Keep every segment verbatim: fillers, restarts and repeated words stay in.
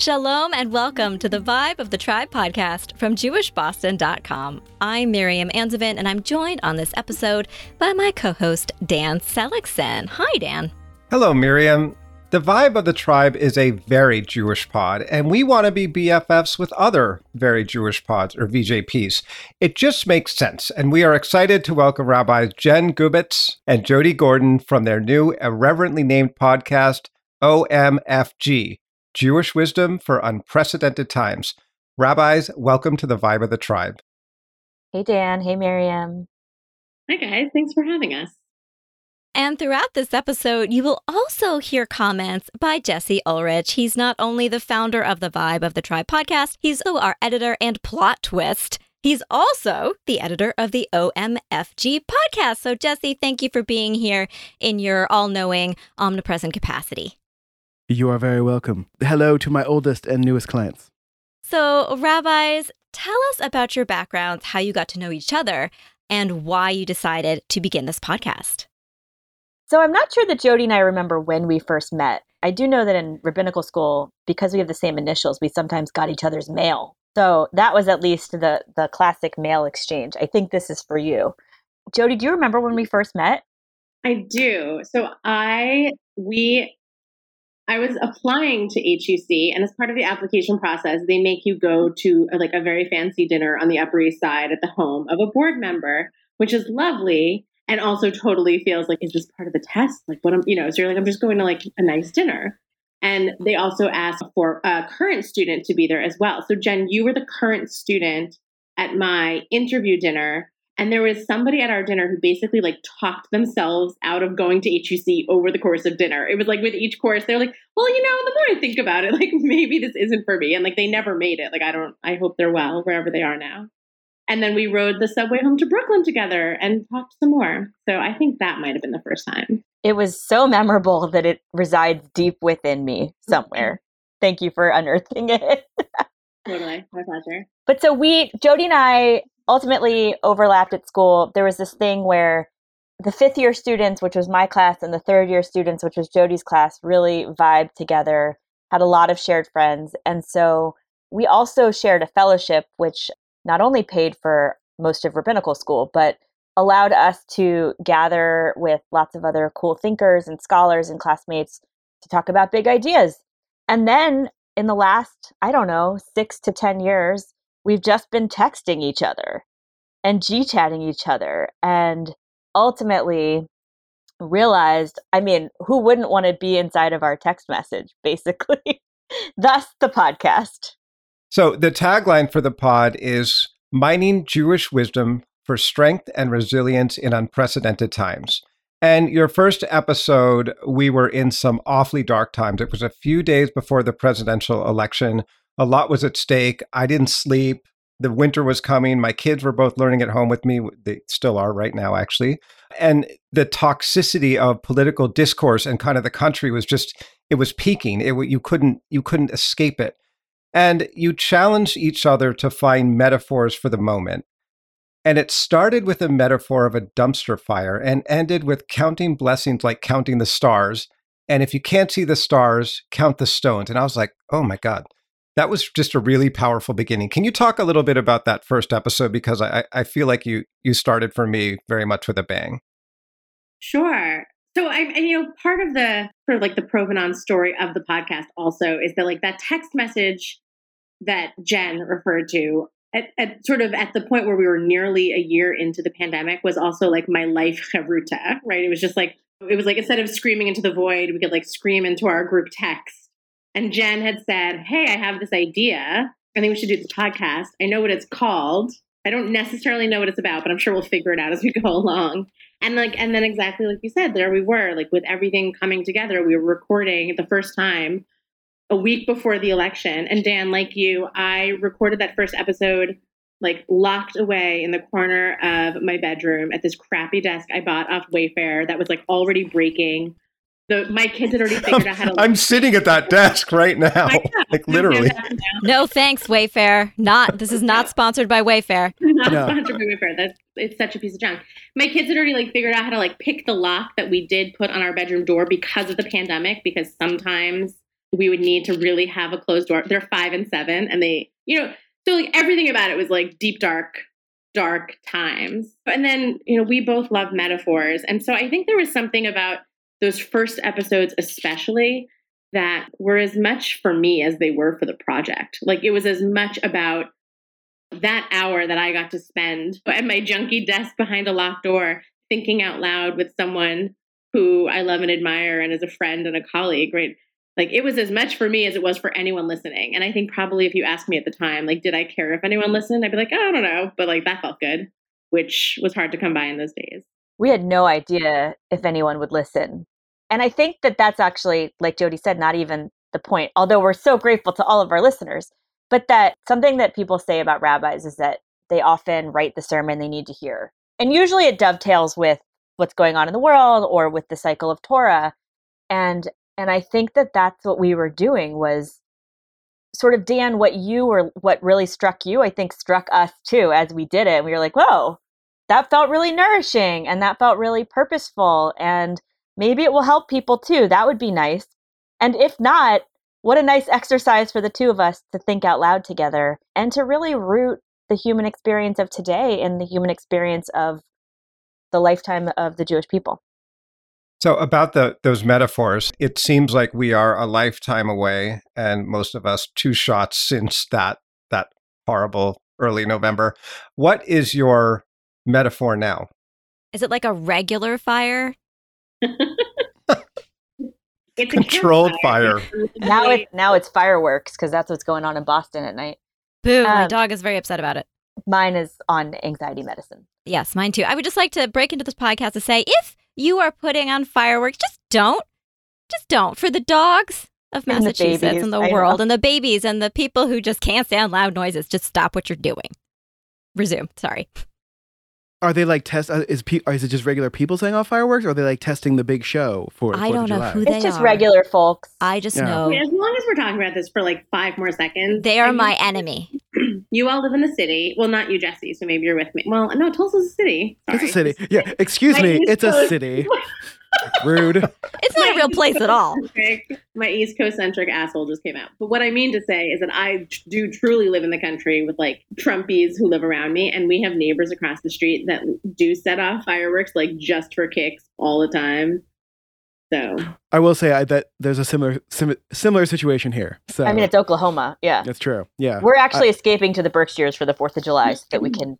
Shalom and welcome to the Vibe of the Tribe podcast from Jewish Boston dot com. I'm Miriam Anzovin, and I'm joined on this episode by my co-host, Dan Seligson. Hi, Dan. Hello, Miriam. The Vibe of the Tribe is a very Jewish pod, and we want to be B F Fs with other very Jewish pods, or V J Ps. It just makes sense, and we are excited to welcome Rabbis Jen Gubitz and Jody Gordon from their new, irreverently named podcast, O M F G: Jewish Wisdom for Unprecedented Times. Rabbis, welcome to the Vibe of the Tribe. Hey, Dan. Hey, Miriam. Hi, guys. Thanks for having us. And throughout this episode, you will also hear comments by Jesse Ulrich. He's not only the founder of the Vibe of the Tribe podcast, he's also our editor and plot twist. He's also the editor of the O M F G podcast. So, Jesse, thank you for being here in your all-knowing, omnipresent capacity. You are very welcome. Hello to my oldest and newest clients. So, Rabbis, tell us about your backgrounds, how you got to know each other, and why you decided to begin this podcast. So I'm not sure that Jody and I remember when we first met. I do know that in rabbinical school, because we have the same initials, we sometimes got each other's mail. So that was at least the, the classic mail exchange. I think this is for you. Jody, do you remember when we first met? I do. So I, we... I was applying to H U C, and as part of the application process, they make you go to like a very fancy dinner on the Upper East Side at the home of a board member, which is lovely and also totally feels like, is this part of the test? Like what I'm, you know, so you're like, I'm just going to like a nice dinner. And they also asked for a current student to be there as well. So Jen, you were the current student at my interview dinner. And there was somebody at our dinner who basically like talked themselves out of going to H U C over the course of dinner. It was like with each course, they're like, well, you know, the more I think about it, like maybe this isn't for me. And like, they never made it. Like, I don't, I hope they're well, wherever they are now. And then we rode the subway home to Brooklyn together and talked some more. So I think that might've been the first time. It was so memorable that it resides deep within me somewhere. Thank you for unearthing it. Totally. My pleasure. But so we, Jody and I, ultimately overlapped at school. There was this thing where the fifth year students, which was my class, and the third year students, which was Jody's class, really vibed together, had a lot of shared friends. And so we also shared a fellowship, which not only paid for most of rabbinical school, but allowed us to gather with lots of other cool thinkers and scholars and classmates to talk about big ideas. And then in the last, I don't know, six to ten years, we've just been texting each other and G-chatting each other, and ultimately realized, I mean, who wouldn't want to be inside of our text message, basically? Thus the podcast. So the tagline for the pod is Mining Jewish Wisdom for Strength and Resilience in Unprecedented Times. And your first episode, we were in some awfully dark times. It was a few days before the presidential election. A lot was at stake. I didn't sleep. The winter was coming. My kids were both learning at home with me. They still are right now, actually. And the toxicity of political discourse and kind of the country was just, it was peaking. It, you couldn't, you couldn't escape it. And you challenged each other to find metaphors for the moment. And it started with a metaphor of a dumpster fire and ended with counting blessings like counting the stars. And if you can't see the stars, count the stones. And I was like, oh my God. That was just a really powerful beginning. Can you talk a little bit about that first episode? Because I, I feel like you you started for me very much with a bang. Sure. So I, and, you know, part of the sort of like the provenance story of the podcast also is that like that text message that Jen referred to at, at sort of at the point where we were nearly a year into the pandemic was also like my life chavruta, right? It was just like, it was like instead of screaming into the void, we could like scream into our group text. And Jen had said, hey, I have this idea. I think we should do this podcast. I know what it's called. I don't necessarily know what it's about, but I'm sure we'll figure it out as we go along. And like, and then exactly like you said, there we were, like with everything coming together, we were recording the first time a week before the election. And Dan, like you, I recorded that first episode, like locked away in the corner of my bedroom at this crappy desk I bought off Wayfair that was like already breaking. The, my kids had already figured out how to... I'm sitting at that desk right now, like literally. No thanks, Wayfair. Not This is not sponsored by Wayfair. Not no. sponsored by Wayfair. That's, it's such a piece of junk. My kids had already like figured out how to like pick the lock that we did put on our bedroom door because of the pandemic, because sometimes we would need to really have a closed door. They're five and seven, and they, you know, so like everything about it was like deep, dark, dark times. And then, you know, we both love metaphors. And so I think there was something about those first episodes, especially, that were as much for me as they were for the project. Like it was as much about that hour that I got to spend at my junky desk behind a locked door, thinking out loud with someone who I love and admire and is a friend and a colleague, right? Like it was as much for me as it was for anyone listening. And I think probably if you asked me at the time, like, did I care if anyone listened? I'd be like, oh, I don't know. But like that felt good, which was hard to come by in those days. We had no idea if anyone would listen. And I think that that's actually, like Jody said, not even the point, although we're so grateful to all of our listeners. But that something that people say about rabbis is that they often write the sermon they need to hear. And usually it dovetails with what's going on in the world or with the cycle of Torah. And and I think that that's what we were doing was sort of, Dan, what you were, what really struck you, I think struck us too as we did it. And we were like, whoa, that felt really nourishing and that felt really purposeful. And maybe it will help people too. That would be nice. And if not, what a nice exercise for the two of us to think out loud together and to really root the human experience of today in the human experience of the lifetime of the Jewish people. So about the those metaphors, it seems like we are a lifetime away, and most of us two shots since that that horrible early November. What is your metaphor now? Is it like a regular fire? It's controlled fire. fire. Now it's now it's fireworks because that's what's going on in Boston at night. Boo! Um, my dog is very upset about it. Mine is on anxiety medicine. Yes, mine too. I would just like to break into this podcast to say, if you are putting on fireworks, just don't, just don't. For the dogs of Massachusetts and the, babies, and the world, and the babies and the people who just can't stand loud noises, just stop what you're doing. Resume. Sorry. Are they like test? Is pe- is it just regular people setting off fireworks, or are they like testing the big show for? I don't know who they are. It's just regular folks. I just yeah. know. Yeah, as long as we're talking about this for like five more seconds, they are my enemy. You all live in the city. Well, not you, Jesse. So maybe you're with me. Well, no, Tulsa's a city. Sorry. It's a city. Yeah. Excuse me. It's a city. Rude. It's not a real place at all. My East Coast centric asshole just came out. But what I mean to say is that I do truly live in the country with like Trumpies who live around me, and we have neighbors across the street that do set off fireworks like just for kicks all the time. So I will say I, that there's a similar sim- similar situation here. So I mean, it's Oklahoma. Yeah, that's true. Yeah, we're actually I, escaping to the Berkshires for the Fourth of July so that we can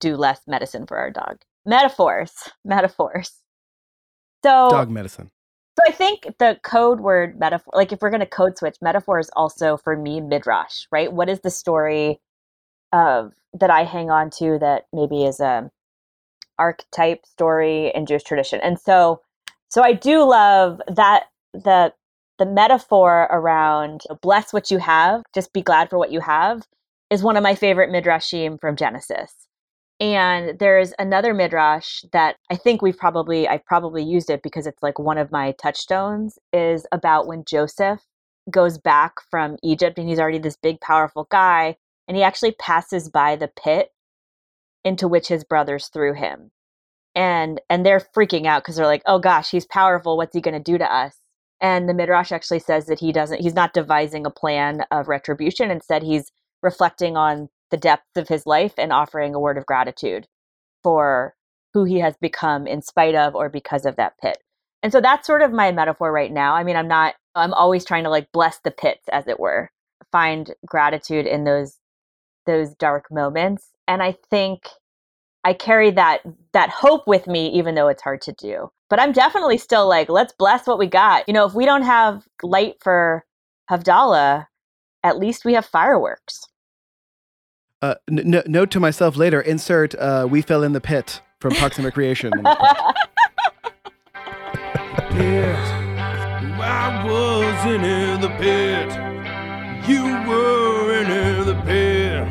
do less medicine for our dog. Metaphors, metaphors. So dog medicine. So I think the code word metaphor, like if we're going to code switch, metaphor is also for me midrash, right? What is the story of that I hang on to that maybe is a archetype story in Jewish tradition? And so, so I do love that the the metaphor around bless what you have, just be glad for what you have, is one of my favorite midrashim from Genesis. And there's another midrash that I think we've probably, I've probably used it because it's like one of my touchstones, is about when Joseph goes back from Egypt and he's already this big, powerful guy. And he actually passes by the pit into which his brothers threw him. And and they're freaking out because they're like, oh gosh, he's powerful. What's he going to do to us? And the midrash actually says that he doesn't, he's not devising a plan of retribution. Instead, he's reflecting on the depth of his life and offering a word of gratitude for who he has become in spite of or because of that pit. And so that's sort of my metaphor right now. I mean, I'm not, I'm always trying to like bless the pits, as it were, find gratitude in those, those dark moments. And I think I carry that, that hope with me, even though it's hard to do, but I'm definitely still like, let's bless what we got. You know, if we don't have light for Havdalah, at least we have fireworks. Uh, n- n- note to myself later, insert uh, We Fell in the Pit from Parks and Recreation. Pit. I was in the pit. You were in the pit.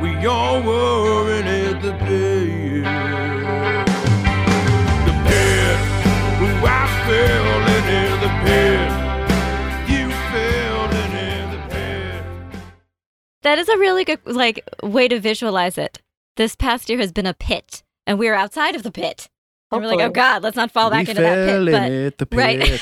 We all were in the pit. The pit. Ooh, I fell in the pit. You fell in the pit. That is a really good, like, way to visualize it. This past year has been a pit, and we are outside of the pit. And we're like, oh God, let's not fall back we into fell that pit. In but, it, the pit. Right.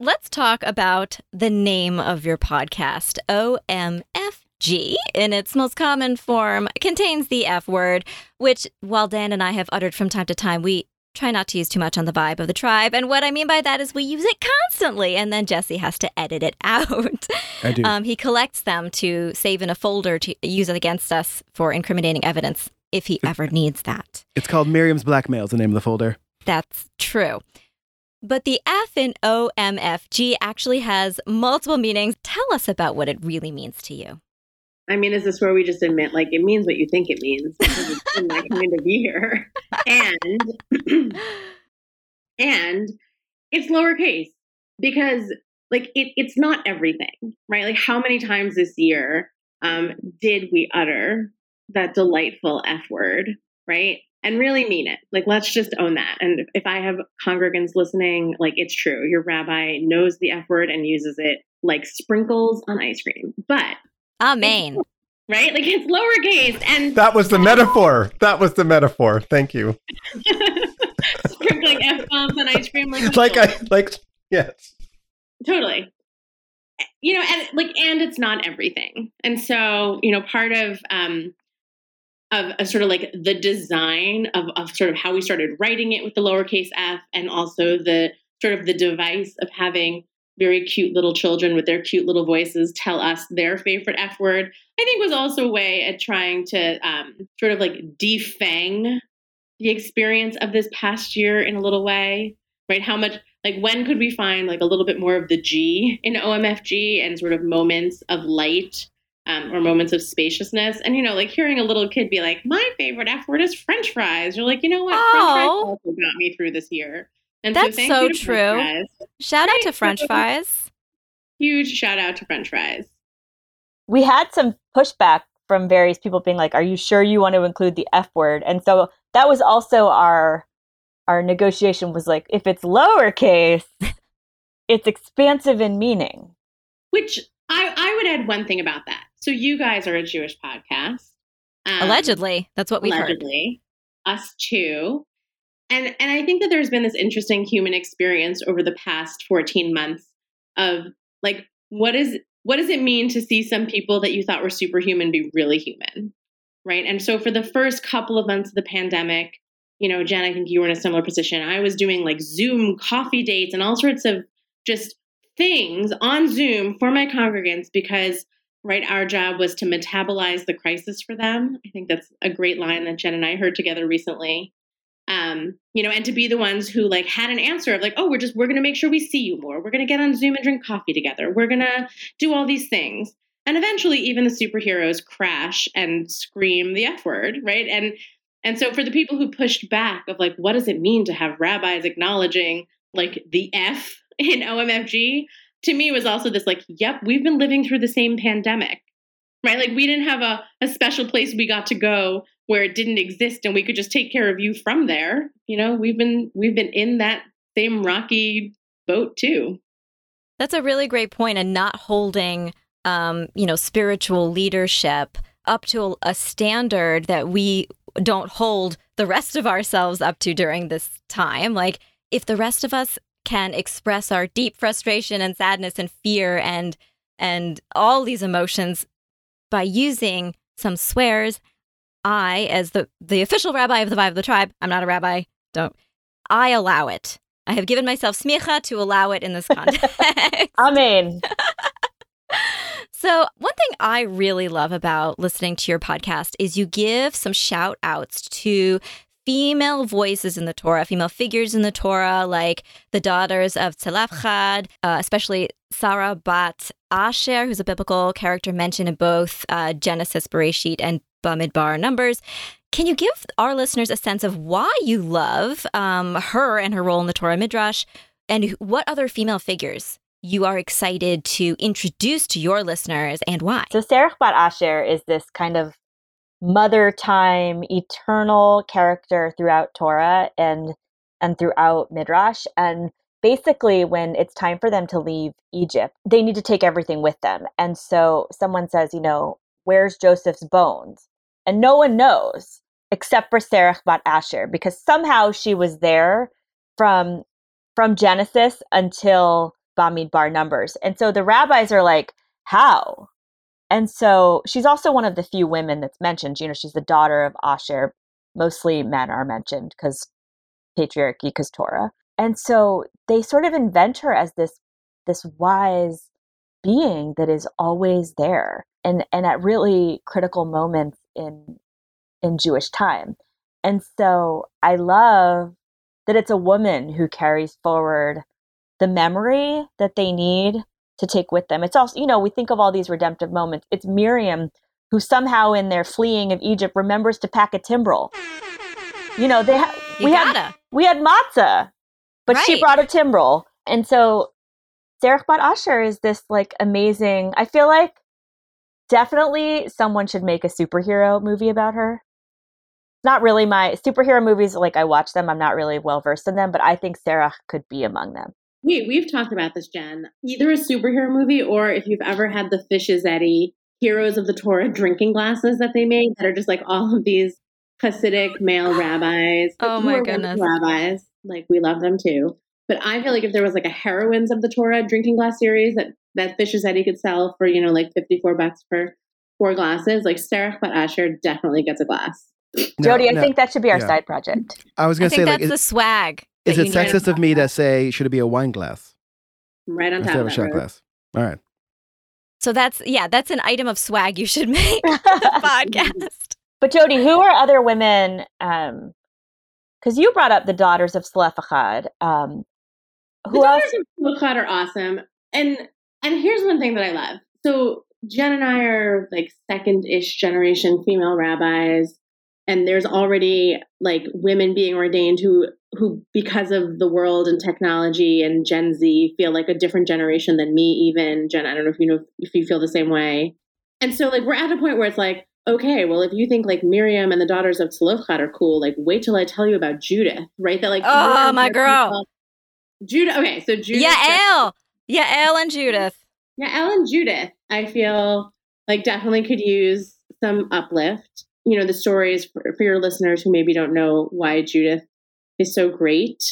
Let's talk about the name of your podcast, O M F G, in its most common form, contains the F word, which, while Dan and I have uttered from time to time, we try not to use too much on the vibe of the tribe. And what I mean by that is we use it constantly, and then Jesse has to edit it out. I do. Um, he collects them to save in a folder to use it against us for incriminating evidence, if he ever needs that. It's called Miriam's Blackmail is the name of the folder. That's true. But the F in O M F G actually has multiple meanings. Tell us about what it really means to you. I mean, is this where we just admit, like, it means what you think it means? Because it's been that kind of year. And, and it's lowercase because, like, it, it's not everything, right? Like, how many times this year um, did we utter that delightful F word, right? And really mean it. Like, let's just own that. And if I have congregants listening, like, it's true. Your rabbi knows the F word and uses it like sprinkles on ice cream. But amen. Right? Like, it's lowercase. And that was the metaphor. That was the metaphor. Thank you. Sprinkling F bombs on ice cream. Like, like I like. Yes. Totally. You know, and like, and it's not everything. And so, you know, part of um. Of a sort of like the design of, of sort of how we started writing it with the lowercase f, and also the sort of the device of having very cute little children with their cute little voices tell us their favorite F word, I think was also a way at trying to um, sort of like defang the experience of this past year in a little way, right? How much, like, when could we find like a little bit more of the G in O M F G and sort of moments of light? Um, or moments of spaciousness. And, you know, like hearing a little kid be like, my favorite F word is French fries. You're like, you know what? Oh. French fries also got me through this year. And that's so, so true. Shout out to French fries. Huge shout out to French fries. We had some pushback from various people being like, are you sure you want to include the F word? And so that was also our our negotiation was like, if it's lowercase, it's expansive in meaning. Which I, I would add one thing about that. So you guys are a Jewish podcast. Um, allegedly. That's what we've allegedly. heard. Us too. And and I think that there's been this interesting human experience over the past fourteen months of like, what is what does it mean to see some people that you thought were superhuman be really human, right? And so for the first couple of months of the pandemic, you know, Jen, I think you were in a similar position. I was doing like Zoom coffee dates and all sorts of just things on Zoom for my congregants because, right, our job was to metabolize the crisis for them. I think that's a great line that Jen and I heard together recently. Um, you know, and to be the ones who like had an answer of like, oh, we're just, we're going to make sure we see you more. We're going to get on Zoom and drink coffee together. We're going to do all these things. And eventually even the superheroes crash and scream the F word, right? And, and so for the people who pushed back of like, what does it mean to have rabbis acknowledging like the F in O M F G, to me was also this like, yep, we've been living through the same pandemic, right? Like we didn't have a, a special place we got to go where it didn't exist and we could just take care of you from there. You know, we've been, we've been in that same rocky boat too. That's a really great point, and not holding, um, you know, spiritual leadership up to a standard that we don't hold the rest of ourselves up to during this time. Like if the rest of us can express our deep frustration and sadness and fear and and all these emotions by using some swears, I, as the, the official rabbi of the Vibe of the Tribe, I'm not a rabbi, don't, I allow it. I have given myself smicha to allow it in this context. Amen. So one thing I really love about listening to your podcast is you give some shout outs to female voices in the Torah, female figures in the Torah, like the daughters of Tzelofchad, uh, especially Serach bat Asher, who's a biblical character mentioned in both uh, Genesis, Bereshit, and Bamidbar Numbers. Can you give our listeners a sense of why you love um, her and her role in the Torah Midrash, and what other female figures you are excited to introduce to your listeners, and why? So Serach bat Asher is this kind of mother time, eternal character throughout Torah and and throughout Midrash. And basically when it's time for them to leave Egypt, they need to take everything with them. And so someone says, you know, where's Joseph's bones? And no one knows except for Serach bat Asher, because somehow she was there from from Genesis until Bamidbar numbers. And so the rabbis are like, how? And so she's also one of the few women that's mentioned. You know, she's the daughter of Asher. Mostly men are mentioned because patriarchy, because Torah. And so they sort of invent her as this this wise being that is always there and, and at really critical moments in in Jewish time. And so I love that it's a woman who carries forward the memory that they need to take with them. It's also, you know, we think of all these redemptive moments. It's Miriam who somehow in their fleeing of Egypt remembers to pack a timbrel. You know, they ha- you we gotta. had we had matzah, but right. She brought a timbrel. And so Serach bat Asher is this like amazing, I feel like definitely someone should make a superhero movie about her. Not really my superhero movies, like I watch them, I'm not really well versed in them, but I think Serach could be among them. We, we've talked about this, Jen. Either a superhero movie or if you've ever had the Fishezetti Heroes of the Torah drinking glasses that they make that are just like all of these Hasidic male rabbis. Oh my goodness. Rabbis, like we love them too. But I feel like if there was like a Heroines of the Torah drinking glass series that, that Fishezetti could sell for, you know, like fifty-four bucks for four glasses, like Serach bat Asher definitely gets a glass. No, Jody, I no. think that should be our yeah. side project. I was going to say, that's like, that's the swag. Is it sexist of me to say, should it be a wine glass? Right on top of that. Instead of a shot glass. All right. So that's, yeah, that's an item of swag you should make for the podcast. But Jody, who are other women, um, because you brought up the daughters of Tzelofchad. Um, who the daughters else? of Tzelofchad are awesome. And, and here's one thing that I love. So Jen and I are like second-ish generation female rabbis. And there's already like women being ordained who, who because of the world and technology and Gen Z feel like a different generation than me even. Jen, I don't know if you know if you feel the same way. And so like we're at a point where it's like, okay, well, if you think like Miriam and the daughters of Tzelofchad are cool, like wait till I tell you about Judith, right? That like oh my girl, people. Judith. Okay, so Judith. Yael, yeah, Yael and Judith. Yael and Judith. I feel like definitely could use some uplift. You know, the stories for, for your listeners who maybe don't know why Judith is so great.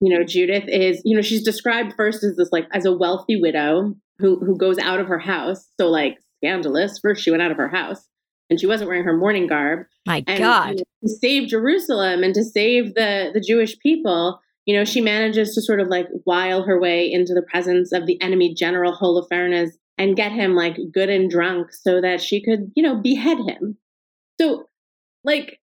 You know, Judith is, you know, she's described first as this, like, as a wealthy widow who, who goes out of her house. So like scandalous. First, she went out of her house and she wasn't wearing her mourning garb. My and, God. You know, to save Jerusalem and to save the, the Jewish people, you know, she manages to sort of like wile her way into the presence of the enemy general Holofernes and get him like good and drunk so that she could, you know, behead him. So, like,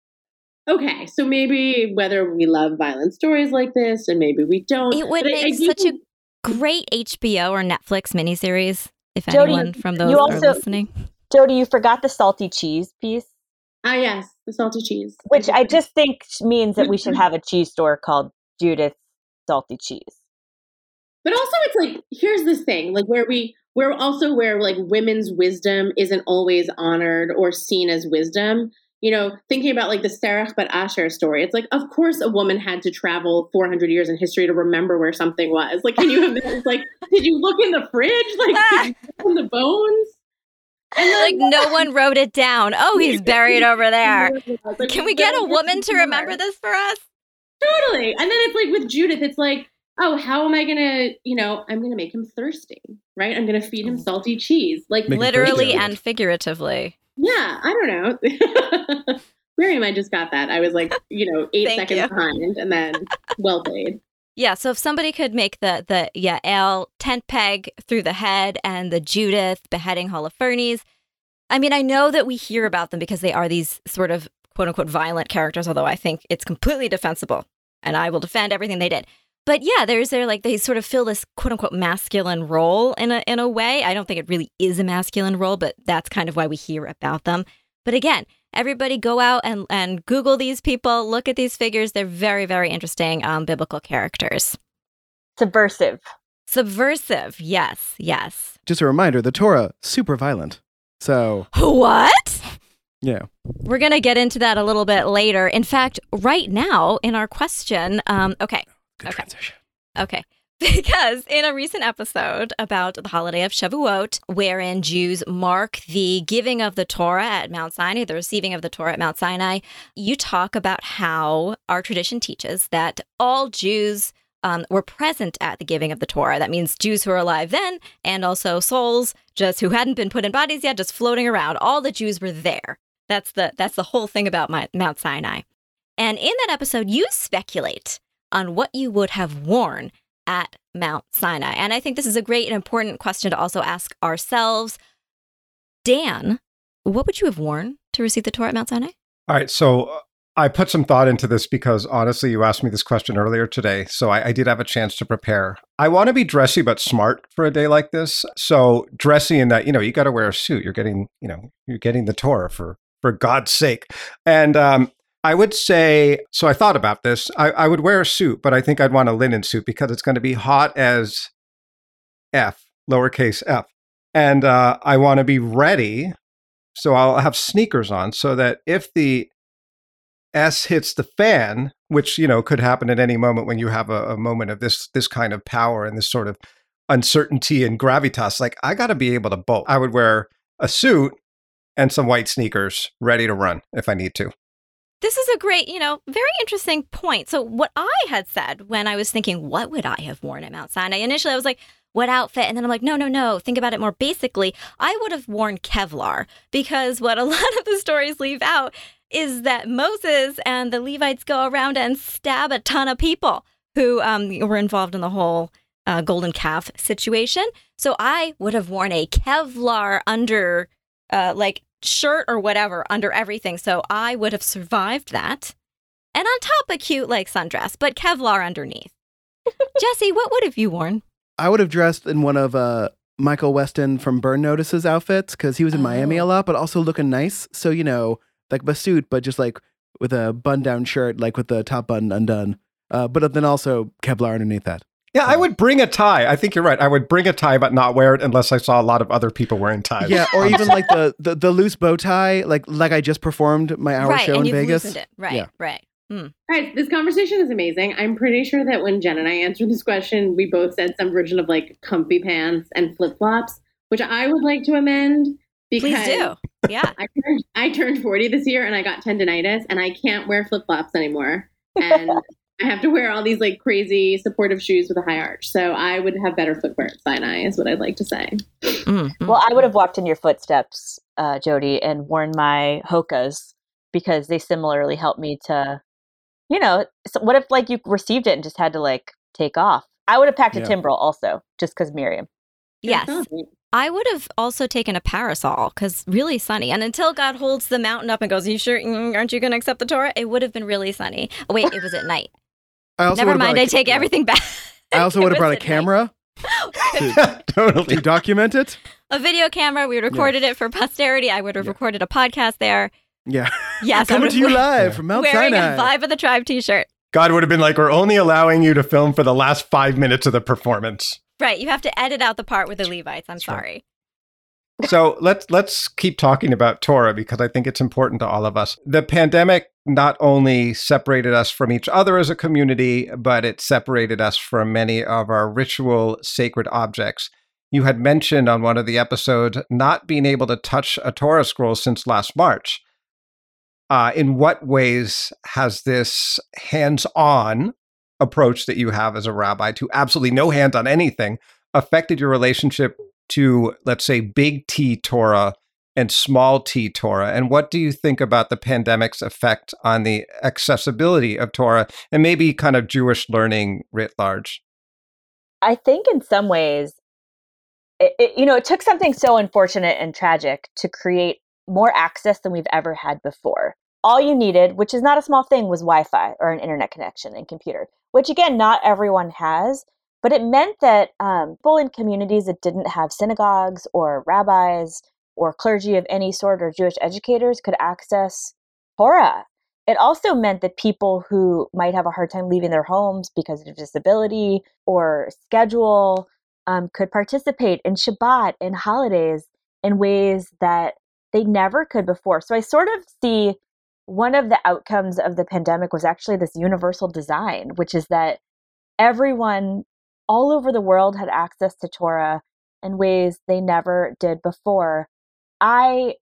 okay, so maybe whether we love violent stories like this and maybe we don't. It would make I, I such think... a great H B O or Netflix miniseries, if Jody, anyone from those you also, are listening. Jody, you forgot the salty cheese piece. Ah, yes, the salty cheese. Which I just think means that we should have a cheese store called Judith's Salty Cheese. But also it's like, here's this thing, like where we... We're also where like women's wisdom isn't always honored or seen as wisdom. You know, thinking about like the Serach bat Asher story, it's like, of course a woman had to travel four hundred years in history to remember where something was. Like, can you have this? Like, did you look in the fridge? Like, did you look in the bones? And then, like, no one wrote it down. Oh, he's buried over there. Like, can we get a woman to remember this for us? Totally. And then it's like with Judith, it's like, oh, how am I going to, you know, I'm going to make him thirsty, right? I'm going to feed him salty cheese. Like make literally and figuratively. Yeah, I don't know. Miriam, I just got that. I was like, you know, eight seconds you. behind and then well played. Yeah, so if somebody could make the, the Yael tent peg through the head and the Judith beheading Holofernes. I mean, I know that we hear about them because they are these sort of quote unquote violent characters, although I think it's completely defensible and I will defend everything they did. But yeah, there's there like they sort of fill this quote unquote masculine role in a in a way. I don't think it really is a masculine role, but that's kind of why we hear about them. But again, everybody go out and, and Google these people, look at these figures. They're very, very interesting um, biblical characters. Subversive. Subversive. Yes. Yes. Just a reminder, the Torah, super violent. So. What? Yeah. We're going to get into that a little bit later. In fact, right now in our question. Um, OK. Good okay. transition. Okay. Because in a recent episode about the holiday of Shavuot, wherein Jews mark the giving of the Torah at Mount Sinai, the receiving of the Torah at Mount Sinai, you talk about how our tradition teaches that all Jews um, were present at the giving of the Torah. That means Jews who were alive then, and also souls just who hadn't been put in bodies yet, just floating around. All the Jews were there. That's the that's the whole thing about my, Mount Sinai. And in that episode, you speculate on what you would have worn at Mount Sinai. And I think this is a great and important question to also ask ourselves. Dan, what would you have worn to receive the Torah at Mount Sinai? All right. So I put some thought into this because honestly, you asked me this question earlier today. So I, I did have a chance to prepare. I want to be dressy, but smart for a day like this. So dressy in that, you know, you got to wear a suit. You're getting, you know, you're getting the Torah for, for God's sake. And, um, I would say, so I thought about this, I, I would wear a suit, but I think I'd want a linen suit because it's going to be hot as F, lowercase f. And uh, I want to be ready, so I'll have sneakers on so that if the S hits the fan, which, you know, could happen at any moment when you have a, a moment of this this kind of power and this sort of uncertainty and gravitas, like I got to be able to bolt. I would wear a suit and some white sneakers ready to run if I need to. This is a great, you know, very interesting point. So what I had said when I was thinking, what would I have worn at Mount Sinai? Initially, I was like, what outfit? And then I'm like, no, no, no. Think about it more basically. I would have worn Kevlar, because what a lot of the stories leave out is that Moses and the Levites go around and stab a ton of people who um, were involved in the whole uh, golden calf situation. So I would have worn a Kevlar under, uh, like, shirt or whatever under everything. So I would have survived that. And on top, a cute like sundress, but Kevlar underneath. Jesse, what would have you worn? I would have dressed in one of uh, Michael Weston from Burn Notice's outfits, because he was in oh. Miami a lot, but also looking nice. So, you know, like a suit, but just like with a bun down shirt, like with the top button undone. Uh, but then also Kevlar underneath that. Yeah, I would bring a tie. I think you're right. I would bring a tie, but not wear it unless I saw a lot of other people wearing ties. Yeah, or even like the, the, the loose bow tie, like like I just performed my hour right, show and in Vegas. Right, and it. Right, yeah. right. Mm. All right, this conversation is amazing. I'm pretty sure that when Jen and I answered this question, we both said some version of like comfy pants and flip-flops, which I would like to amend. Because Please do. Yeah. I turned, I turned forty this year and I got tendinitis and I can't wear flip-flops anymore. And... I have to wear all these like crazy supportive shoes with a high arch. So I would have better footwear at Sinai is what I'd like to say. Mm-hmm. Well, I would have walked in your footsteps, uh, Jody, and worn my Hokas, because they similarly helped me to, you know, so what if like you received it and just had to like take off? I would have packed yeah. a Timbrel also, just because Miriam. Yes. Awesome. I would have also taken a parasol because really sunny. And until God holds the mountain up and goes, you sure, aren't you going to accept the Torah? It would have been really sunny. Oh, wait, it was at night. I also Never mind, I ca- take everything back. I also would have brought a camera to, totally. to document it. A video camera. We recorded yeah. it for posterity. I would have yeah. recorded a podcast there. Yeah. Yes, Coming to you live yeah. from Mount Sinai. Wearing a Vibe of the Tribe t-shirt. God would have been like, we're only allowing you to film for the last five minutes of the performance. Right. You have to edit out the part with the Levites. I'm That's sorry. Right. So let's let's keep talking about Torah, because I think it's important to all of us. The pandemic not only separated us from each other as a community, but it separated us from many of our ritual sacred objects. You had mentioned on one of the episodes not being able to touch a Torah scroll since last March. Uh, in what ways has this hands-on approach that you have as a rabbi to absolutely no hands on anything affected your relationship to, let's say, big T Torah and small T Torah? And what do you think about the pandemic's effect on the accessibility of Torah and maybe kind of Jewish learning writ large? I think in some ways, it, it, you know, it took something so unfortunate and tragic to create more access than we've ever had before. All you needed, which is not a small thing, was Wi-Fi or an internet connection and computer, which again, not everyone has. But it meant that um, people in communities that didn't have synagogues or rabbis or clergy of any sort or Jewish educators could access Torah. It also meant that people who might have a hard time leaving their homes because of disability or schedule um, could participate in Shabbat and holidays in ways that they never could before. So I sort of see one of the outcomes of the pandemic was actually this universal design, which is that everyone all over the world had access to Torah in ways they never did before. I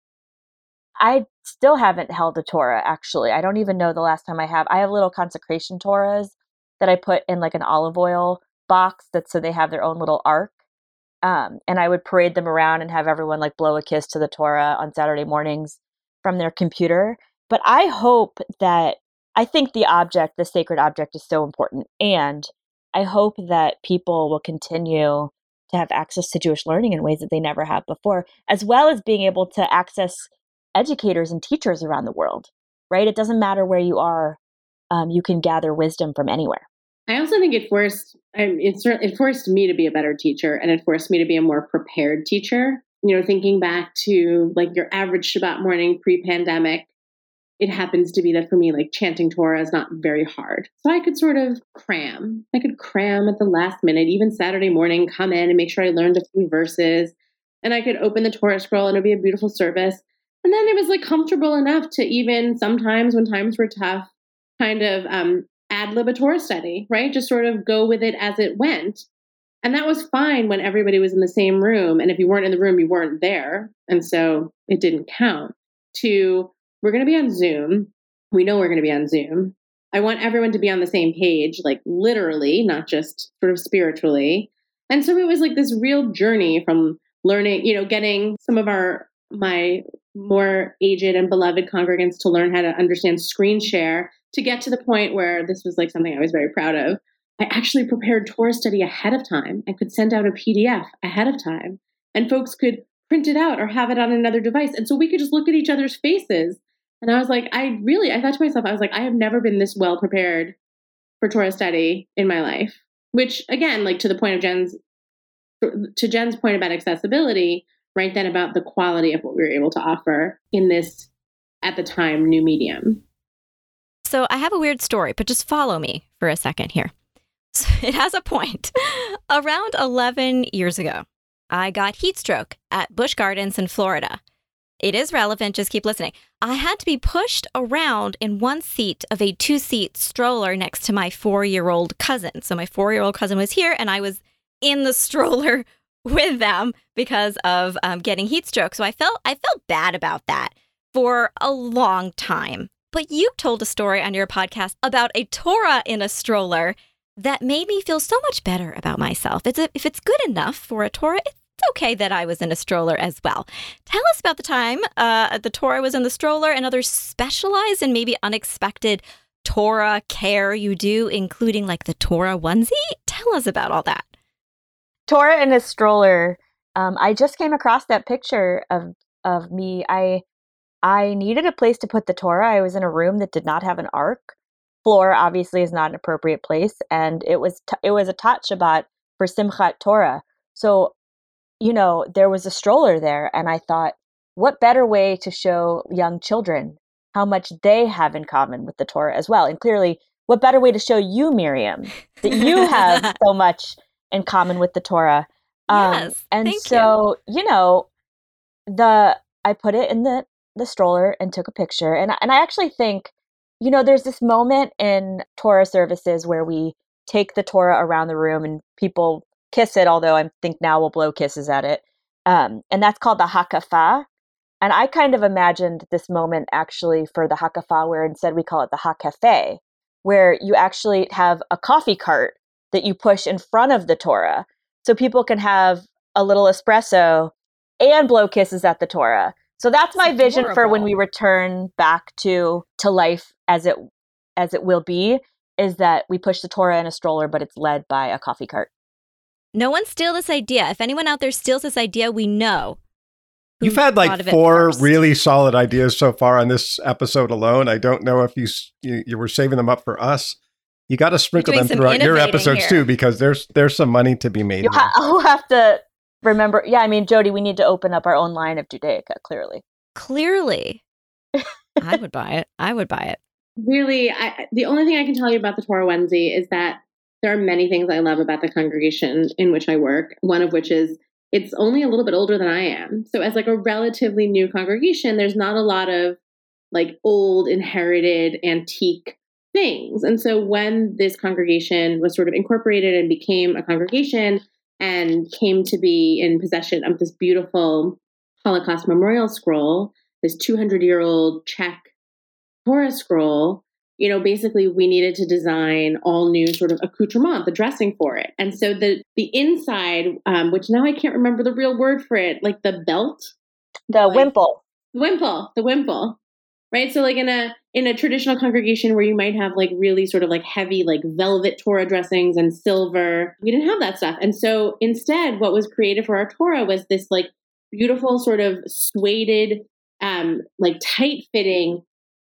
I still haven't held a Torah, actually. I don't even know the last time I have. I have little consecration Torahs that I put in like an olive oil box, that's so they have their own little ark. Um, and I would parade them around and have everyone like blow a kiss to the Torah on Saturday mornings from their computer. But I hope that, I think the object, the sacred object, is so important. And I hope that people will continue to have access to Jewish learning in ways that they never have before, as well as being able to access educators and teachers around the world, right? It doesn't matter where you are. Um, you can gather wisdom from anywhere. I also think it forced, I mean, it, it forced me to be a better teacher, and it forced me to be a more prepared teacher. You know, thinking back to like your average Shabbat morning pre-pandemic, it happens to be that for me, like chanting Torah is not very hard. So I could sort of cram. I could cram at the last minute, even Saturday morning, come in and make sure I learned a few verses. And I could open the Torah scroll and it would be a beautiful service. And then it was like comfortable enough to even sometimes when times were tough, kind of um, ad lib a Torah study, right? Just sort of go with it as it went. And that was fine when everybody was in the same room. And if you weren't in the room, you weren't there. And so it didn't count. To, we're going to be on Zoom. We know we're going to be on Zoom. I want everyone to be on the same page, like literally, not just sort of spiritually. And so it was like this real journey from learning, you know, getting some of our, my more aged and beloved congregants to learn how to understand screen share, to get to the point where this was like something I was very proud of. I actually prepared Torah study ahead of time. I could send out a P D F ahead of time and folks could print it out or have it on another device. And so we could just look at each other's faces. And I was like, I really, I thought to myself, I was like, I have never been this well prepared for Torah study in my life, which again, like to the point of Jen's, to Jen's point about accessibility, right then about the quality of what we were able to offer in this, at the time, new medium. So I have a weird story, but just follow me for a second here. So it has a point. Around eleven years ago, I got heat stroke at Busch Gardens in Florida. It is relevant. Just keep listening. I had to be pushed around in one seat of a two-seat stroller next to my four-year-old cousin. So my four-year-old cousin was here, and I was in the stroller with them because of um, getting heat stroke. So I felt I felt bad about that for a long time. But you told a story on your podcast about a Torah in a stroller that made me feel so much better about myself. It's a, if it's good enough for a Torah, it's okay that I was in a stroller as well. Tell us about the time uh, the Torah was in the stroller and other specialized and maybe unexpected Torah care you do, including like the Torah onesie. Tell us about all that. Torah in a stroller. Um, I just came across that picture of of me. I I needed a place to put the Torah. I was in a room that did not have an ark. Floor obviously is not an appropriate place, and it was t- it was a Tat Shabbat for Simchat Torah. So, you know, there was a stroller there, and I thought, what better way to show young children how much they have in common with the Torah as well? And clearly, what better way to show you, Miriam, that you have so much in common with the Torah? Um, yes, and thank so, you. you know, the I put it in the, the stroller and took a picture. And and I actually think, you know, there's this moment in Torah services where we take the Torah around the room and people kiss it, although I think now we'll blow kisses at it. Um, and that's called the Hakafah. And I kind of imagined this moment actually for the Hakafah, where instead we call it the Hakafe, where you actually have a coffee cart that you push in front of the Torah. So people can have a little espresso and blow kisses at the Torah. So that's my that's vision for when we return back to to life as it as it will be, is that we push the Torah in a stroller, but it's led by a coffee cart. No one steal this idea. If anyone out there steals this idea, we know. You've had like four really solid ideas so far on this episode alone. I don't know if you you, you were saving them up for us. You got to sprinkle them throughout your episodes here. too, because there's there's some money to be made. Ha- I'll have to remember. Yeah, I mean, Jody, we need to open up our own line of Judaica. Clearly, clearly, I would buy it. I would buy it. Really, I, the only thing I can tell you about the Torah onesie is that there are many things I love about the congregation in which I work, one of which is it's only a little bit older than I am. So as like a relatively new congregation, there's not a lot of like old, inherited, antique things. And so when this congregation was sort of incorporated and became a congregation and came to be in possession of this beautiful Holocaust memorial scroll, this two hundred year old Czech Torah scroll, you know, basically we needed to design all new sort of accoutrement, the dressing for it. And so the the inside, um, which now I can't remember the real word for it, like the belt, the like, wimple, wimple, the wimple, right? So like in a in a traditional congregation where you might have like really sort of like heavy like velvet Torah dressings and silver, we didn't have that stuff. And so instead, what was created for our Torah was this like beautiful sort of sueded, um, like tight fitting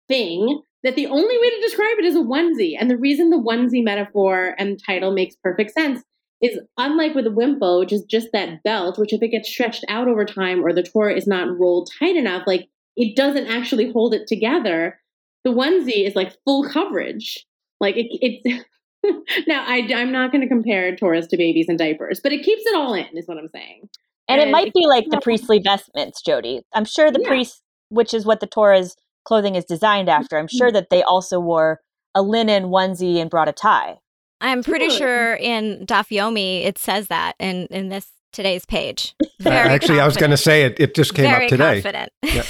thing that the only way to describe it is a onesie. And the reason the onesie metaphor and title makes perfect sense is unlike with a wimple, which is just that belt, which if it gets stretched out over time or the Torah is not rolled tight enough, like it doesn't actually hold it together. The onesie is like full coverage. Like it, it's, now I, I'm not going to compare Torahs to babies and diapers, but it keeps it all in is what I'm saying. And, and it might it be like the priestly vestments, Jody. I'm sure the yeah. priests, which is what the Torah's clothing is designed after, I'm sure that they also wore a linen onesie and brought a tie. I'm pretty totally. sure in Daf Yomi it says that in, in this today's page. Uh, actually, confident. I was going to say it, it just came Very up today. Confident. Yeah.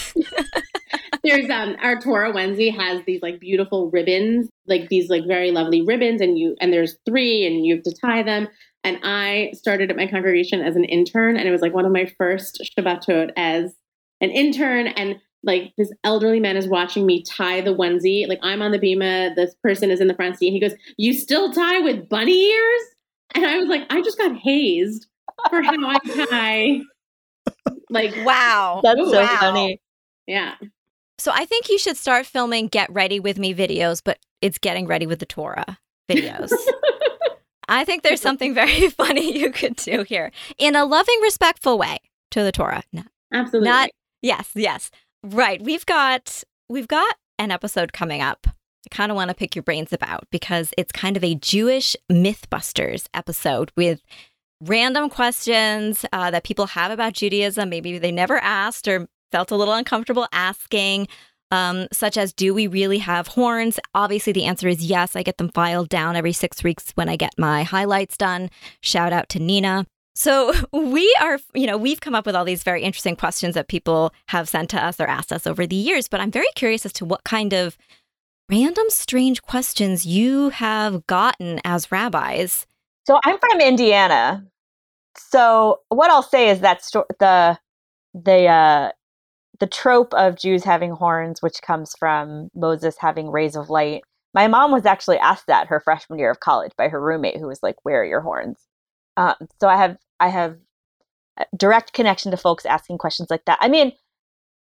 There's um our Torah onesie has these like beautiful ribbons, like these like very lovely ribbons, and you and there's three, and you have to tie them. And I started at my congregation as an intern, and it was like one of my first Shabbatot as an intern. And like this elderly man is watching me tie the onesie. Like I'm on the bima, this person is in the front seat. And he goes, "You still tie with bunny ears?" And I was like, I just got hazed for how I tie. Like wow, that's ooh, so wow. funny. Yeah. So I think you should start filming Get Ready With Me videos, but it's Getting Ready With the Torah videos. I think there's something very funny you could do here in a loving, respectful way to the Torah. No, absolutely. Not, yes, yes. Right. We've got we've got an episode coming up I kind of want to pick your brains about because it's kind of a Jewish Mythbusters episode with random questions uh, that people have about Judaism. Maybe they never asked or felt a little uncomfortable asking, um, such as, do we really have horns? Obviously, the answer is yes. I get them filed down every six weeks when I get my highlights done. Shout out to Nina. So we are, you know, we've come up with all these very interesting questions that people have sent to us or asked us over the years. But I'm very curious as to what kind of random, strange questions you have gotten as rabbis. So I'm from Indiana. So what I'll say is that sto- the, the, uh, the trope of Jews having horns, which comes from Moses having rays of light. My mom was actually asked that her freshman year of college by her roommate, who was like, "Where are your horns?" Um, so I have I have a direct connection to folks asking questions like that. I mean,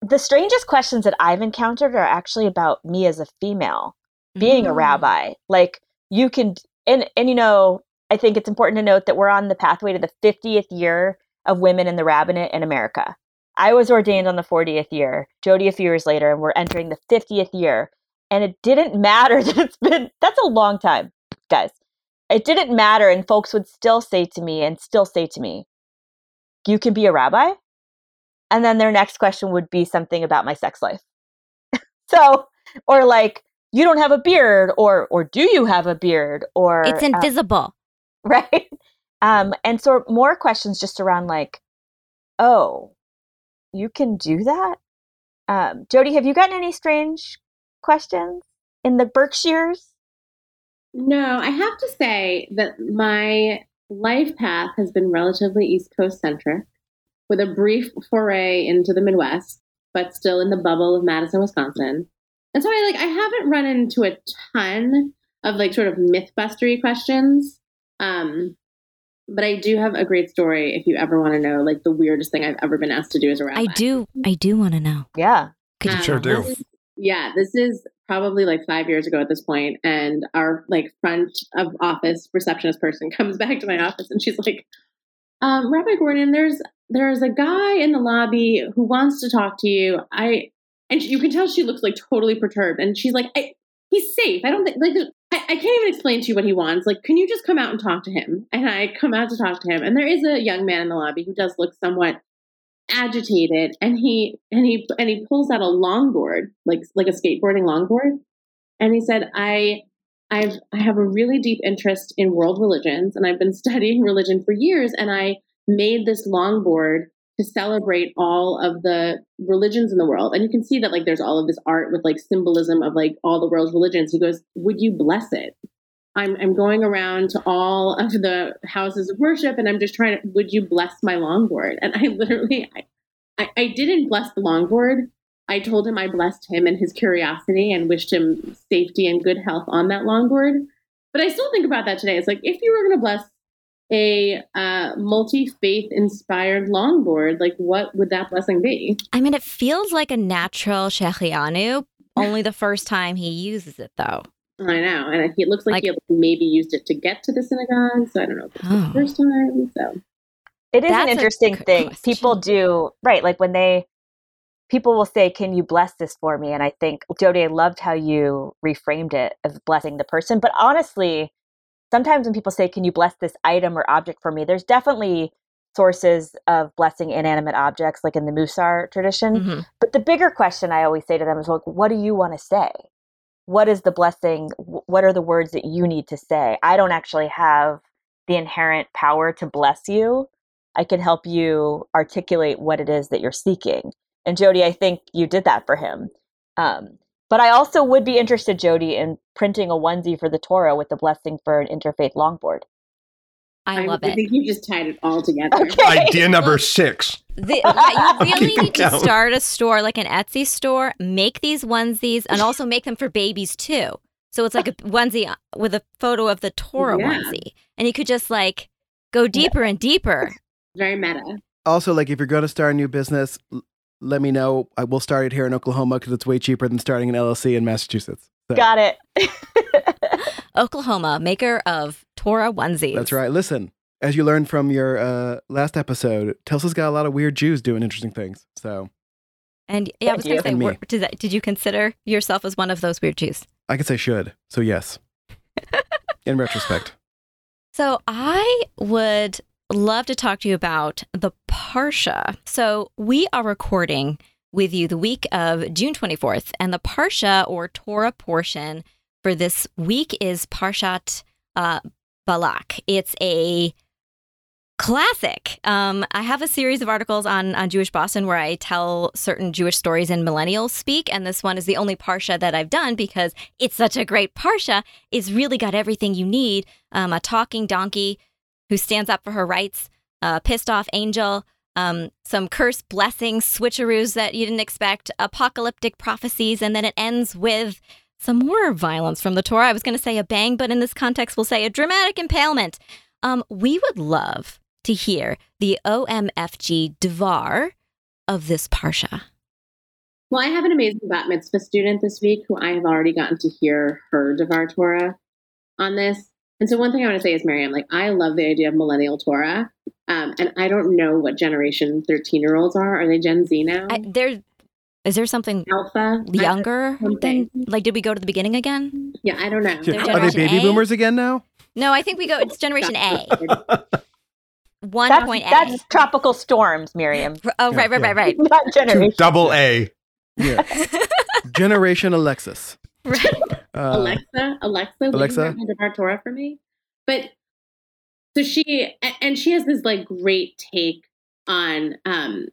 the strangest questions that I've encountered are actually about me as a female being mm-hmm. a rabbi. Like you can, and and you know, I think it's important to note that we're on the pathway to the fiftieth year of women in the rabbinate in America. I was ordained on the fortieth year, Jody a few years later, and we're entering the fiftieth year. And it didn't matter that it's been, that's a long time, guys. It didn't matter. And folks would still say to me and still say to me, "You can be a rabbi?" And then their next question would be something about my sex life. So, or like, "You don't have a beard," or, or "Do you have a beard?" Or "It's invisible." Um, right. Um, and so more questions just around like, oh, you can do that? Um, Jody, have you gotten any strange questions in the Berkshires? No, I have to say that my life path has been relatively East Coast centric with a brief foray into the Midwest, but still in the bubble of Madison, Wisconsin. And so I like I haven't run into a ton of like sort of mythbustery questions. Um But I do have a great story if you ever want to know, like the weirdest thing I've ever been asked to do as a rabbi. I do. I do want to know. Yeah. Could um, you sure do. This is, yeah. This is probably like five years ago at this point. And our like front of office receptionist person comes back to my office and she's like, um, "Rabbi Gordon, there's, there's a guy in the lobby who wants to talk to you." I, and she, you can tell she looks like totally perturbed. And she's like, I, "He's safe. I don't think like I, I can't even explain to you what he wants. Like, can you just come out and talk to him?" And I come out to talk to him, and there is a young man in the lobby who does look somewhat agitated, and he and he and he pulls out a longboard, like like a skateboarding longboard, and he said, "I, I've I have a really deep interest in world religions, and I've been studying religion for years, and I made this longboard to celebrate all of the religions in the world. And you can see that, like, there's all of this art with, like, symbolism of, like, all the world's religions. He goes, would you bless it? I'm I'm going around to all of the houses of worship, and I'm just trying to, would you bless my longboard? And I literally, I, I, I didn't bless the longboard. I told him I blessed him and his curiosity and wished him safety and good health on that longboard. But I still think about that today. It's like, if you were going to bless a uh, multi-faith inspired longboard, like, what would that blessing be? I mean, it feels like a natural Shekhianu, only the first time he uses it, though. I know. And it looks like, like he maybe used it to get to the synagogue. So I don't know if it's oh. the first time. So it is That's an interesting thing. Question. People do, right? Like when they, people will say, can you bless this for me? And I think, Jody, I loved how you reframed it as blessing the person. But honestly, sometimes when people say, can you bless this item or object for me? There's definitely sources of blessing inanimate objects, like in the Musar tradition. Mm-hmm. But the bigger question I always say to them is, well, what do you want to say? What is the blessing? What are the words that you need to say? I don't actually have the inherent power to bless you. I can help you articulate what it is that you're seeking. And Jody, I think you did that for him. Um, but I also would be interested, Jody, in printing a onesie for the Torah with the blessing for an interfaith longboard. I love I, it. I think you just tied it all together. Okay. Idea number six. The, yeah, you really need to start a store, like an Etsy store, make these onesies, and also make them for babies, too. So it's like a onesie with a photo of the Torah yeah. onesie. And you could just, like, go deeper yeah. and deeper. Very meta. Also, like, if you're going to start a new business, let me know. I will start it here in Oklahoma because it's way cheaper than starting an L L C in Massachusetts. So. Got it. Oklahoma, maker of Torah onesies. That's right. Listen, as you learned from your uh, last episode, Tulsa's got a lot of weird Jews doing interesting things. So, and yeah, I was going to say, were, did, that, did you consider yourself as one of those weird Jews? I could say should. So yes, in retrospect. So I would love to talk to you about the Parsha. So we are recording with you the week of June twenty-fourth, and the Parsha or Torah portion for this week is Parshat uh, Balak. It's a classic. Um, I have a series of articles on, on Jewish Boston where I tell certain Jewish stories in millennial speak, and this one is the only Parsha that I've done because it's such a great Parsha. It's really got everything you need. Um, a talking donkey who stands up for her rights, a pissed-off angel, um, some curse blessings, switcheroos that you didn't expect, apocalyptic prophecies, and then it ends with some more violence from the Torah. I was going to say a bang, but in this context, we'll say a dramatic impalement. Um, we would love to hear the O M F G Devar of this Parsha. Well, I have an amazing bat mitzvah student this week who I have already gotten to hear her Devar Torah on this. And so one thing I want to say is, Miriam, like, I love the idea of millennial Torah. Um, and I don't know what generation thirteen-year-olds are. Are they Gen Z now? I, they're, is there something Alpha younger something. than, like, did we go to the beginning again? Yeah, I don't know. Yeah. Are they baby A? boomers again now? No, I think we go, it's Generation A. One that's, point A. That's tropical storms, Miriam. Oh, yeah, right, right, yeah. right, right. Not Generation. Double A. Yeah. Generation Alexis. Right. Uh, Alexa, Alexa, Alexa, you read Torah for me. But so she, and she has this like great take on um,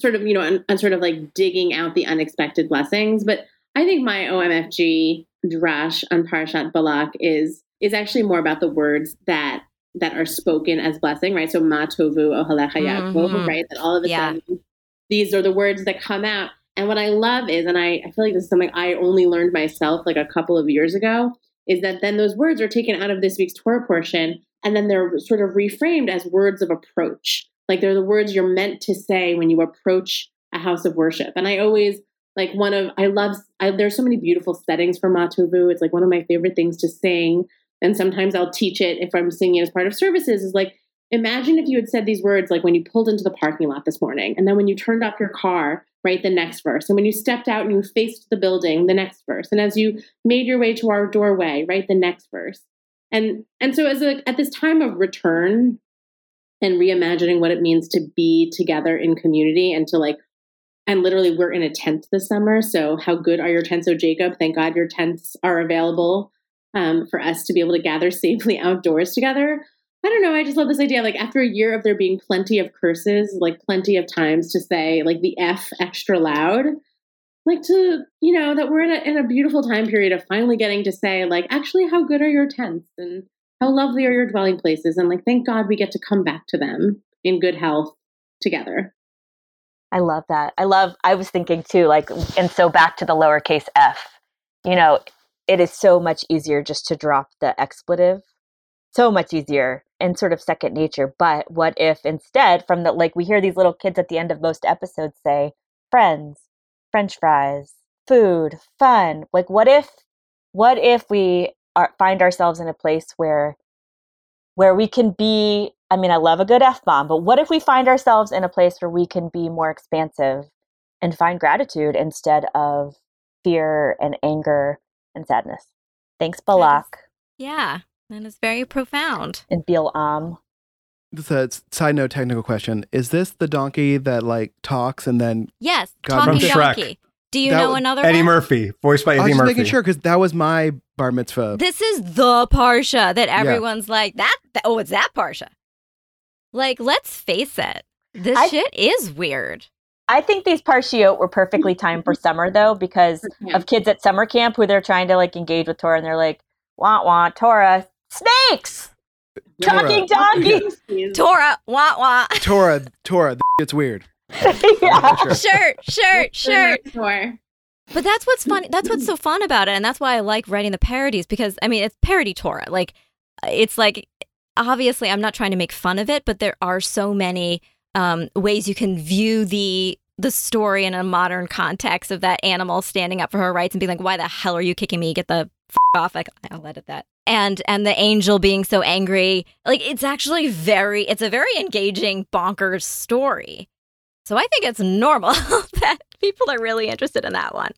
sort of, you know, on, on sort of like digging out the unexpected blessings. But I think my O M F G drash on Parshat Balak is is actually more about the words that that are spoken as blessing, right? So Ma tovu ohalecha Yaakov, right? That all of a yeah. sudden these are the words that come out. And what I love is, and I, I feel like this is something I only learned myself like a couple of years ago, is that then those words are taken out of this week's Torah portion, and then they're sort of reframed as words of approach. Like they're the words you're meant to say when you approach a house of worship. And I always, like one of, I love, I, there's so many beautiful settings for Ma tovu. It's like one of my favorite things to sing. And sometimes I'll teach it if I'm singing as part of services is like, imagine if you had said these words like when you pulled into the parking lot this morning, and then when you turned off your car, right, the next verse. And when you stepped out and you faced the building, the next verse. And as you made your way to our doorway, right, the next verse. And and so as a, at this time of return and reimagining what it means to be together in community and to like, and literally we're in a tent this summer. So how good are your tents, oh Jacob? Thank God your tents are available um, for us to be able to gather safely outdoors together. I don't know. I just love this idea. Like after a year of there being plenty of curses, like plenty of times to say like the F extra loud, like to, you know, that we're in a, in a beautiful time period of finally getting to say like, actually, how good are your tents and how lovely are your dwelling places? And like, thank God we get to come back to them in good health together. I love that. I love, I was thinking too, like, and so back to the lowercase F, you know, it is so much easier just to drop the expletive, so much easier and sort of second nature. But what if instead from the, like we hear these little kids at the end of most episodes say, friends, French fries, food, fun. Like what if, what if we are, find ourselves in a place where, where we can be, I mean, I love a good F-bomb, but what if we find ourselves in a place where we can be more expansive and find gratitude instead of fear and anger and sadness? Thanks, Balak. Yeah. That is very profound. And Bilam. This is a side note technical question. Is this the donkey that like talks and then... Yes, God talking donkey. Shrek. Do you that know was, another Eddie one? Eddie Murphy, voiced by Eddie Murphy. I was making sure because that was my bar mitzvah. This is the Parsha that everyone's yeah. like, that, that. oh, it's that Parsha. Like, let's face it. This I, shit is weird. I think these Parshiot were perfectly timed for summer though because of kids at summer camp who they're trying to like engage with Torah and they're like, wah, wah, Torah. Snakes! Torah. Talking donkeys! Yeah. Torah, wah, wah. Torah, Torah, it's weird. yeah. Sure. Shirt, shirt, shirt. But that's what's funny. That's what's so fun about it. And that's why I like writing the parodies because, I mean, it's parody Torah. Like, it's like, obviously, I'm not trying to make fun of it, but there are so many um, ways you can view the the story in a modern context of that animal standing up for her rights and being like, why the hell are you kicking me? Get the f*** off. Like, I'll edit that. And and the angel being so angry, like it's actually very, it's a very engaging, bonkers story. So I think it's normal that people are really interested in that one.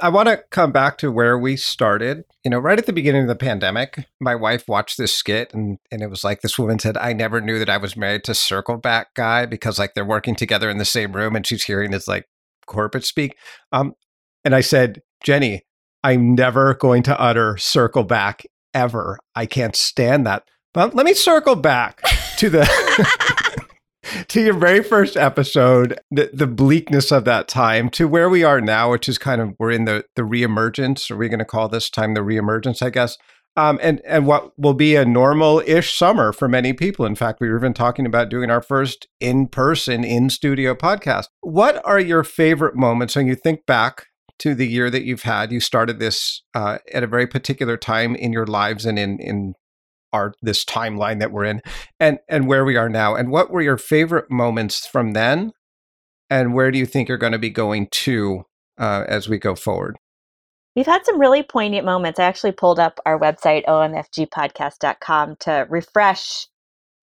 I want to come back to where we started. You know, right at the beginning of the pandemic, my wife watched this skit and, and it was like this woman said, I never knew that I was married to Serach bat guy because like they're working together in the same room and she's hearing his like corporate speak. Um, and I said, Jenny, I'm never going to utter Serach bat ever. I can't stand that. But let me circle back to the to your very first episode, the, the bleakness of that time to where we are now, which is kind of we're in the the reemergence. Are we going to call this time the reemergence, I guess? Um, and and what will be a normal-ish summer for many people. In fact, we were even talking about doing our first in-person, in-studio podcast. What are your favorite moments when you think back to the year that you've had? You started this uh, at a very particular time in your lives and in in our this timeline that we're in, and and where we are now. And what were your favorite moments from then? And where do you think you're going to be going to uh, as we go forward? We've had some really poignant moments. I actually pulled up our website, O M F G podcast dot com, to refresh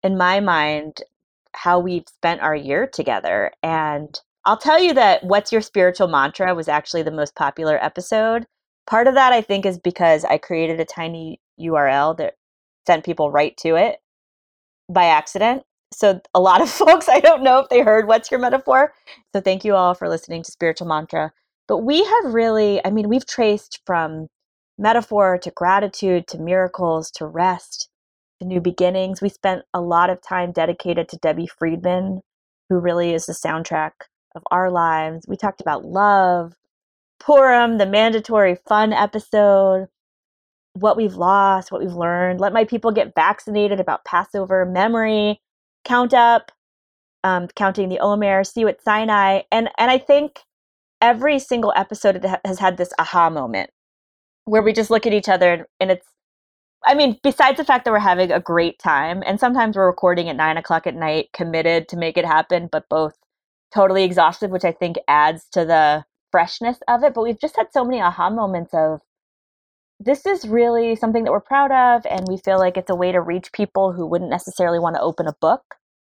in my mind how we've spent our year together. And I'll tell you that What's Your Spiritual Mantra was actually the most popular episode. Part of that, I think, is because I created a tiny U R L that sent people right to it by accident. So a lot of folks, I don't know if they heard What's Your Metaphor. So thank you all for listening to Spiritual Mantra. But we have really, I mean, we've traced from metaphor to gratitude to miracles to rest to new beginnings. We spent a lot of time dedicated to Debbie Friedman, who really is the soundtrack of our lives. We talked about love, Purim, the mandatory fun episode, what we've lost, what we've learned, let my people get vaccinated about Passover, memory, count up, um, counting the Omer, see you at Sinai. And, and I think every single episode has had this aha moment where we just look at each other and, and it's, I mean, besides the fact that we're having a great time and sometimes we're recording at nine o'clock at night, committed to make it happen, but both totally exhausted, which I think adds to the freshness of it. But we've just had so many aha moments of this is really something that we're proud of. And we feel like it's a way to reach people who wouldn't necessarily want to open a book.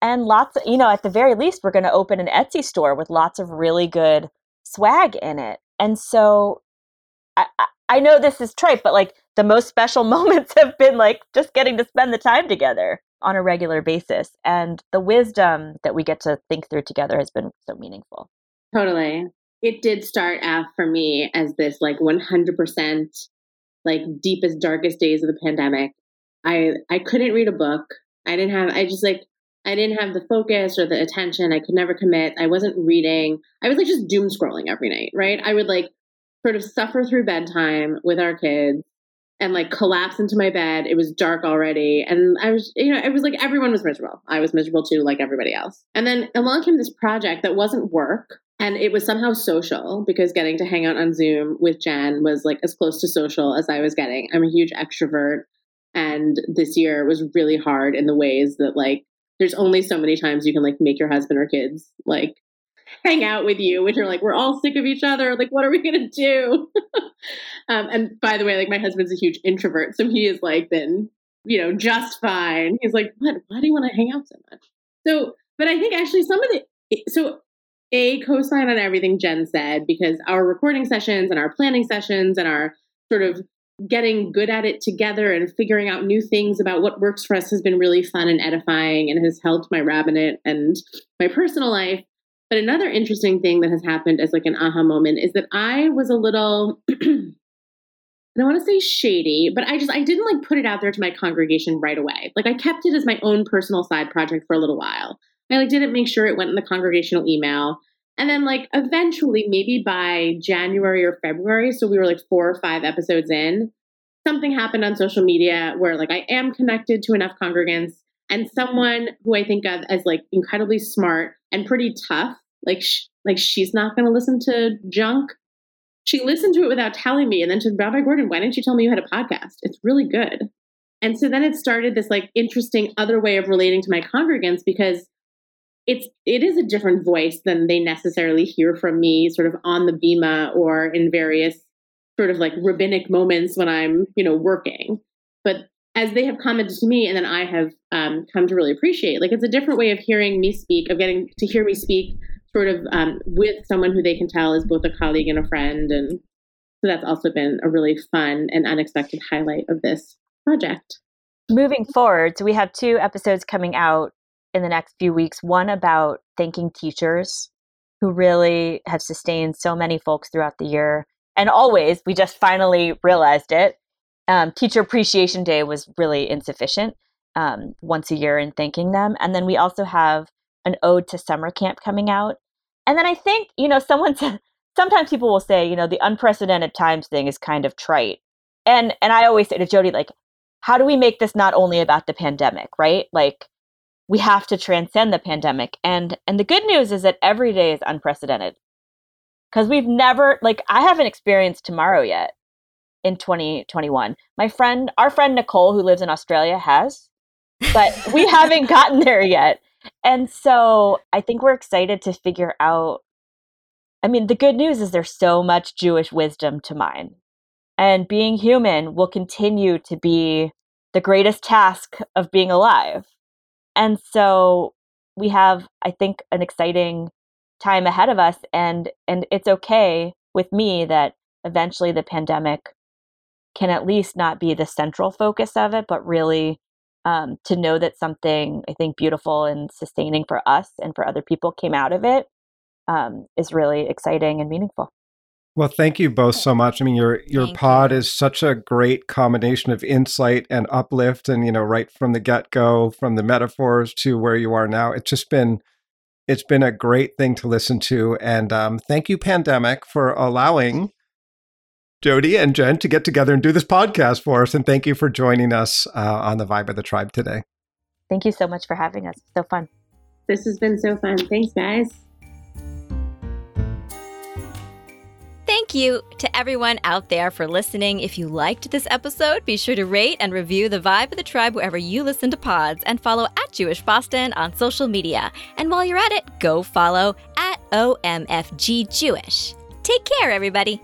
And lots of, you know, at the very least, we're going to open an Etsy store with lots of really good swag in it. And so I, I know this is trite, but like the most special moments have been like just getting to spend the time together on a regular basis. And the wisdom that we get to think through together has been so meaningful. Totally. It did start out for me as this like one hundred percent like deepest, darkest days of the pandemic. I I couldn't read a book. I didn't have, I just like, I didn't have the focus or the attention. I could never commit. I wasn't reading. I was like just doom scrolling every night, right? I would like sort of suffer through bedtime with our kids and like collapse into my bed. It was dark already. And I was, you know, it was like everyone was miserable. I was miserable too, like everybody else. And then along came this project that wasn't work. And it was somehow social because getting to hang out on Zoom with Jen was like as close to social as I was getting. I'm a huge extrovert. And this year was really hard in the ways that like, there's only so many times you can like make your husband or kids like hang out with you when you're like, we're all sick of each other. Like, what are we going to do? um, and by the way, like my husband's a huge introvert. So he is like, then, you know, just fine. He's like, what, why do you want to hang out so much? So, but I think actually some of the, so a co-sign on everything Jen said, because our recording sessions and our planning sessions and our sort of getting good at it together and figuring out new things about what works for us has been really fun and edifying and has helped my rabbinate and my personal life. But another interesting thing that has happened as like an aha moment is that I was a little, I don't want to say shady, but I just, I didn't like put it out there to my congregation right away. Like I kept it as my own personal side project for a little while. I like didn't make sure it went in the congregational email. And then like eventually maybe by January or February, so we were like four or five episodes in, something happened on social media where like I am connected to enough congregants and someone who I think of as like incredibly smart and pretty tough, like sh- like she's not going to listen to junk. She listened to it without telling me and then to Rabbi Gordon, why didn't you tell me you had a podcast? It's really good. And so then it started this like interesting other way of relating to my congregants because It's it is a different voice than they necessarily hear from me sort of on the bima or in various sort of like rabbinic moments when I'm, you know, working. But as they have commented to me and then I have um, come to really appreciate, like it's a different way of hearing me speak, of getting to hear me speak sort of um, with someone who they can tell is both a colleague and a friend. And so that's also been a really fun and unexpected highlight of this project. Moving forward, so we have two episodes coming out in the next few weeks, one about thanking teachers who really have sustained so many folks throughout the year. And always, we just finally realized it. Um, Teacher Appreciation Day was really insufficient um, once a year in thanking them. And then we also have an ode to summer camp coming out. And then I think, you know, someone said, sometimes people will say, you know, the unprecedented times thing is kind of trite. And, and I always say to Jody, like, how do we make this not only about the pandemic, right? Like, we have to transcend the pandemic. And and the good news is that every day is unprecedented. Because we've never, like, I haven't experienced tomorrow yet in twenty twenty-one. My friend, our friend Nicole, who lives in Australia, has. But we haven't gotten there yet. And so I think we're excited to figure out, I mean, the good news is there's so much Jewish wisdom to mine. And being human will continue to be the greatest task of being alive. And so we have, I think, an exciting time ahead of us. And and it's okay with me that eventually the pandemic can at least not be the central focus of it, but really um, to know that something, I think, beautiful and sustaining for us and for other people came out of it um, is really exciting and meaningful. Well, thank you both so much. I mean, your your thank pod you. Is such a great combination of insight and uplift and, you know, right from the get-go, from the metaphors to where you are now. It's just been, it's been a great thing to listen to. And um, thank you, Pandemic, for allowing Jody and Jen to get together and do this podcast for us. And thank you for joining us uh, on The Vibe of the Tribe today. Thank you so much for having us. It's so fun. This has been so fun. Thanks, guys. Thank you to everyone out there for listening. If you liked this episode, be sure to rate and review The Vibe of the Tribe wherever you listen to pods and follow at Jewish Boston on social media. And while you're at it, go follow at O M F G Jewish. Take care, everybody.